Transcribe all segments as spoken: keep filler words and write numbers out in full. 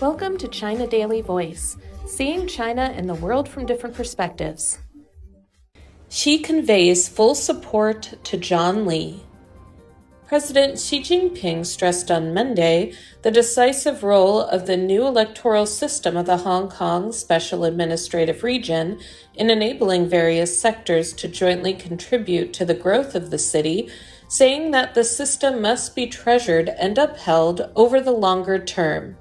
Welcome to China Daily Voice, seeing China and the world from different perspectives. Xi conveys full support to John Lee. President Xi Jinping stressed on Monday the decisive role of the new electoral system of the Hong Kong Special Administrative Region in enabling various sectors to jointly contribute to the growth of the city, saying that the system must be treasured and upheld over the longer term.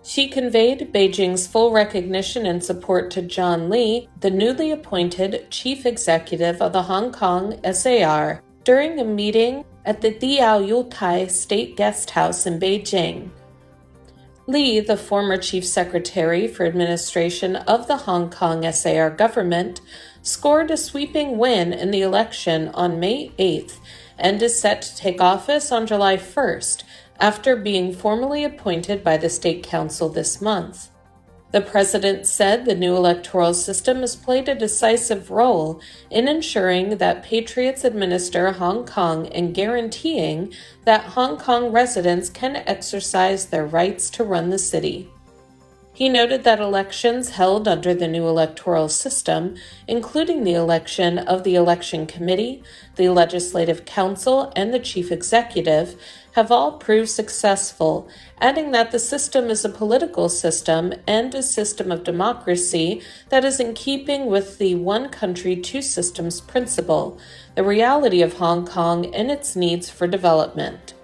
Xi conveyed Beijing's full recognition and support to John Lee, the newly appointed chief executive of the Hong Kong S A R, during a meeting at the Diaoyutai State Guesthouse in Beijing. Li, the former Chief Secretary for Administration of the Hong Kong S A R government, scored a sweeping win in the election on May eighth and is set to take office on July first after being formally appointed by the State Council this month. The president said the new electoral system has played a decisive role in ensuring that patriots administer Hong Kong and guaranteeing that Hong Kong residents can exercise their rights to run the city. He noted that elections held under the new electoral system, including the election of the Election Committee, the Legislative Council, and the Chief Executive, have all proved successful, adding that the system is a political system and a system of democracy that is in keeping with the one country, two systems principle, the reality of Hong Kong and its needs for development.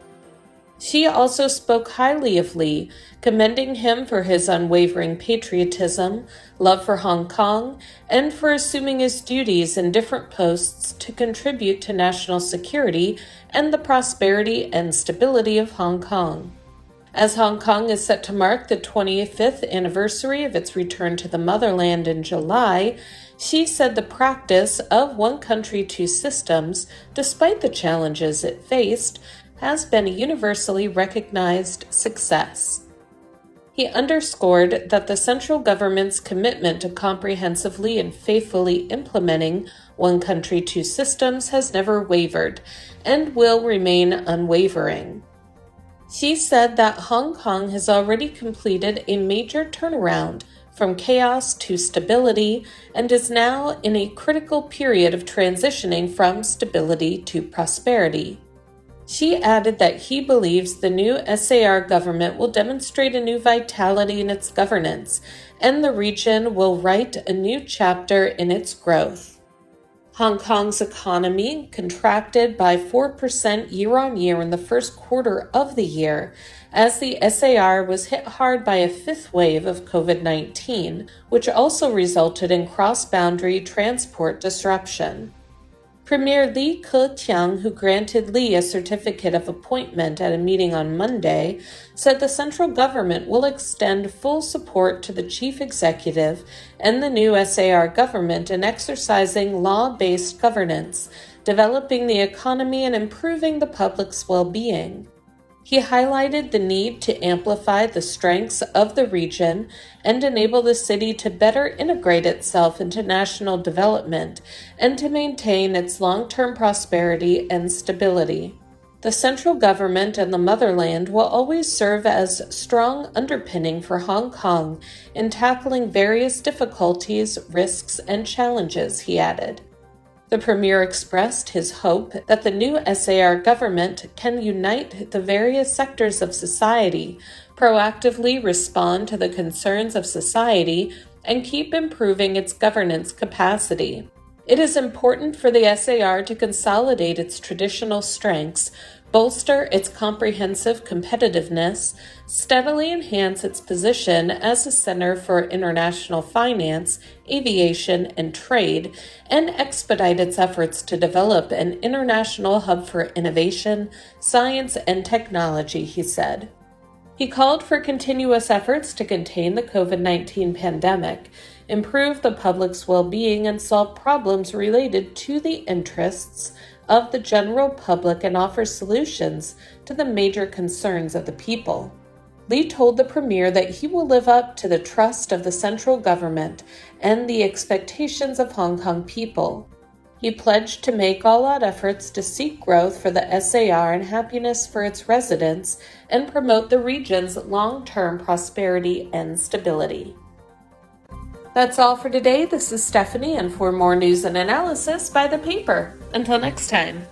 Xi also spoke highly of Li, commending him for his unwavering patriotism, love for Hong Kong, and for assuming his duties in different posts to contribute to national security and the prosperity and stability of Hong Kong. As Hong Kong is set to mark the twenty-fifth anniversary of its return to the motherland in July, Xi said the practice of one country, two systems, despite the challenges it faced, has been a universally recognized success. He underscored that the central government's commitment to comprehensively and faithfully implementing one country, two systems has never wavered and will remain unwavering. Xi said that Hong Kong has already completed a major turnaround from chaos to stability and is now in a critical period of transitioning from stability to prosperity. Xi added that he believes the new S A R government will demonstrate a new vitality in its governance, and the region will write a new chapter in its growth. Hong Kong's economy contracted by four percent year-on-year in the first quarter of the year, as the S A R was hit hard by a fifth wave of COVID nineteen, which also resulted in cross-boundary transport disruption. Premier Li Keqiang, who granted Li a certificate of appointment at a meeting on Monday, said the central government will extend full support to the chief executive and the new S A R government in exercising law-based governance, developing the economy and improving the public's well-being. He highlighted the need to amplify the strengths of the region and enable the city to better integrate itself into national development and to maintain its long-term prosperity and stability. The central government and the motherland will always serve as strong underpinning for Hong Kong in tackling various difficulties, risks, and challenges, he added. The Premier expressed his hope that the new S A R government can unite the various sectors of society, proactively respond to the concerns of society, and keep improving its governance capacity. It is important for the S A R to consolidate its traditional strengths, bolster its comprehensive competitiveness, steadily enhance its position as a center for international finance, aviation, and trade, and expedite its efforts to develop an international hub for innovation, science, and technology, he said. He called for continuous efforts to contain the COVID nineteen pandemic, improve the public's well-being, and solve problems related to the interests of the general public and offer solutions to the major concerns of the people. Li told the Premier that he will live up to the trust of the central government and the expectations of Hong Kong people. He pledged to make all out efforts to seek growth for the S A R and happiness for its residents and promote the region's long-term prosperity and stability. That's all for today. This is Stephanie, and for more news and analysis, buy the paper. Until next time.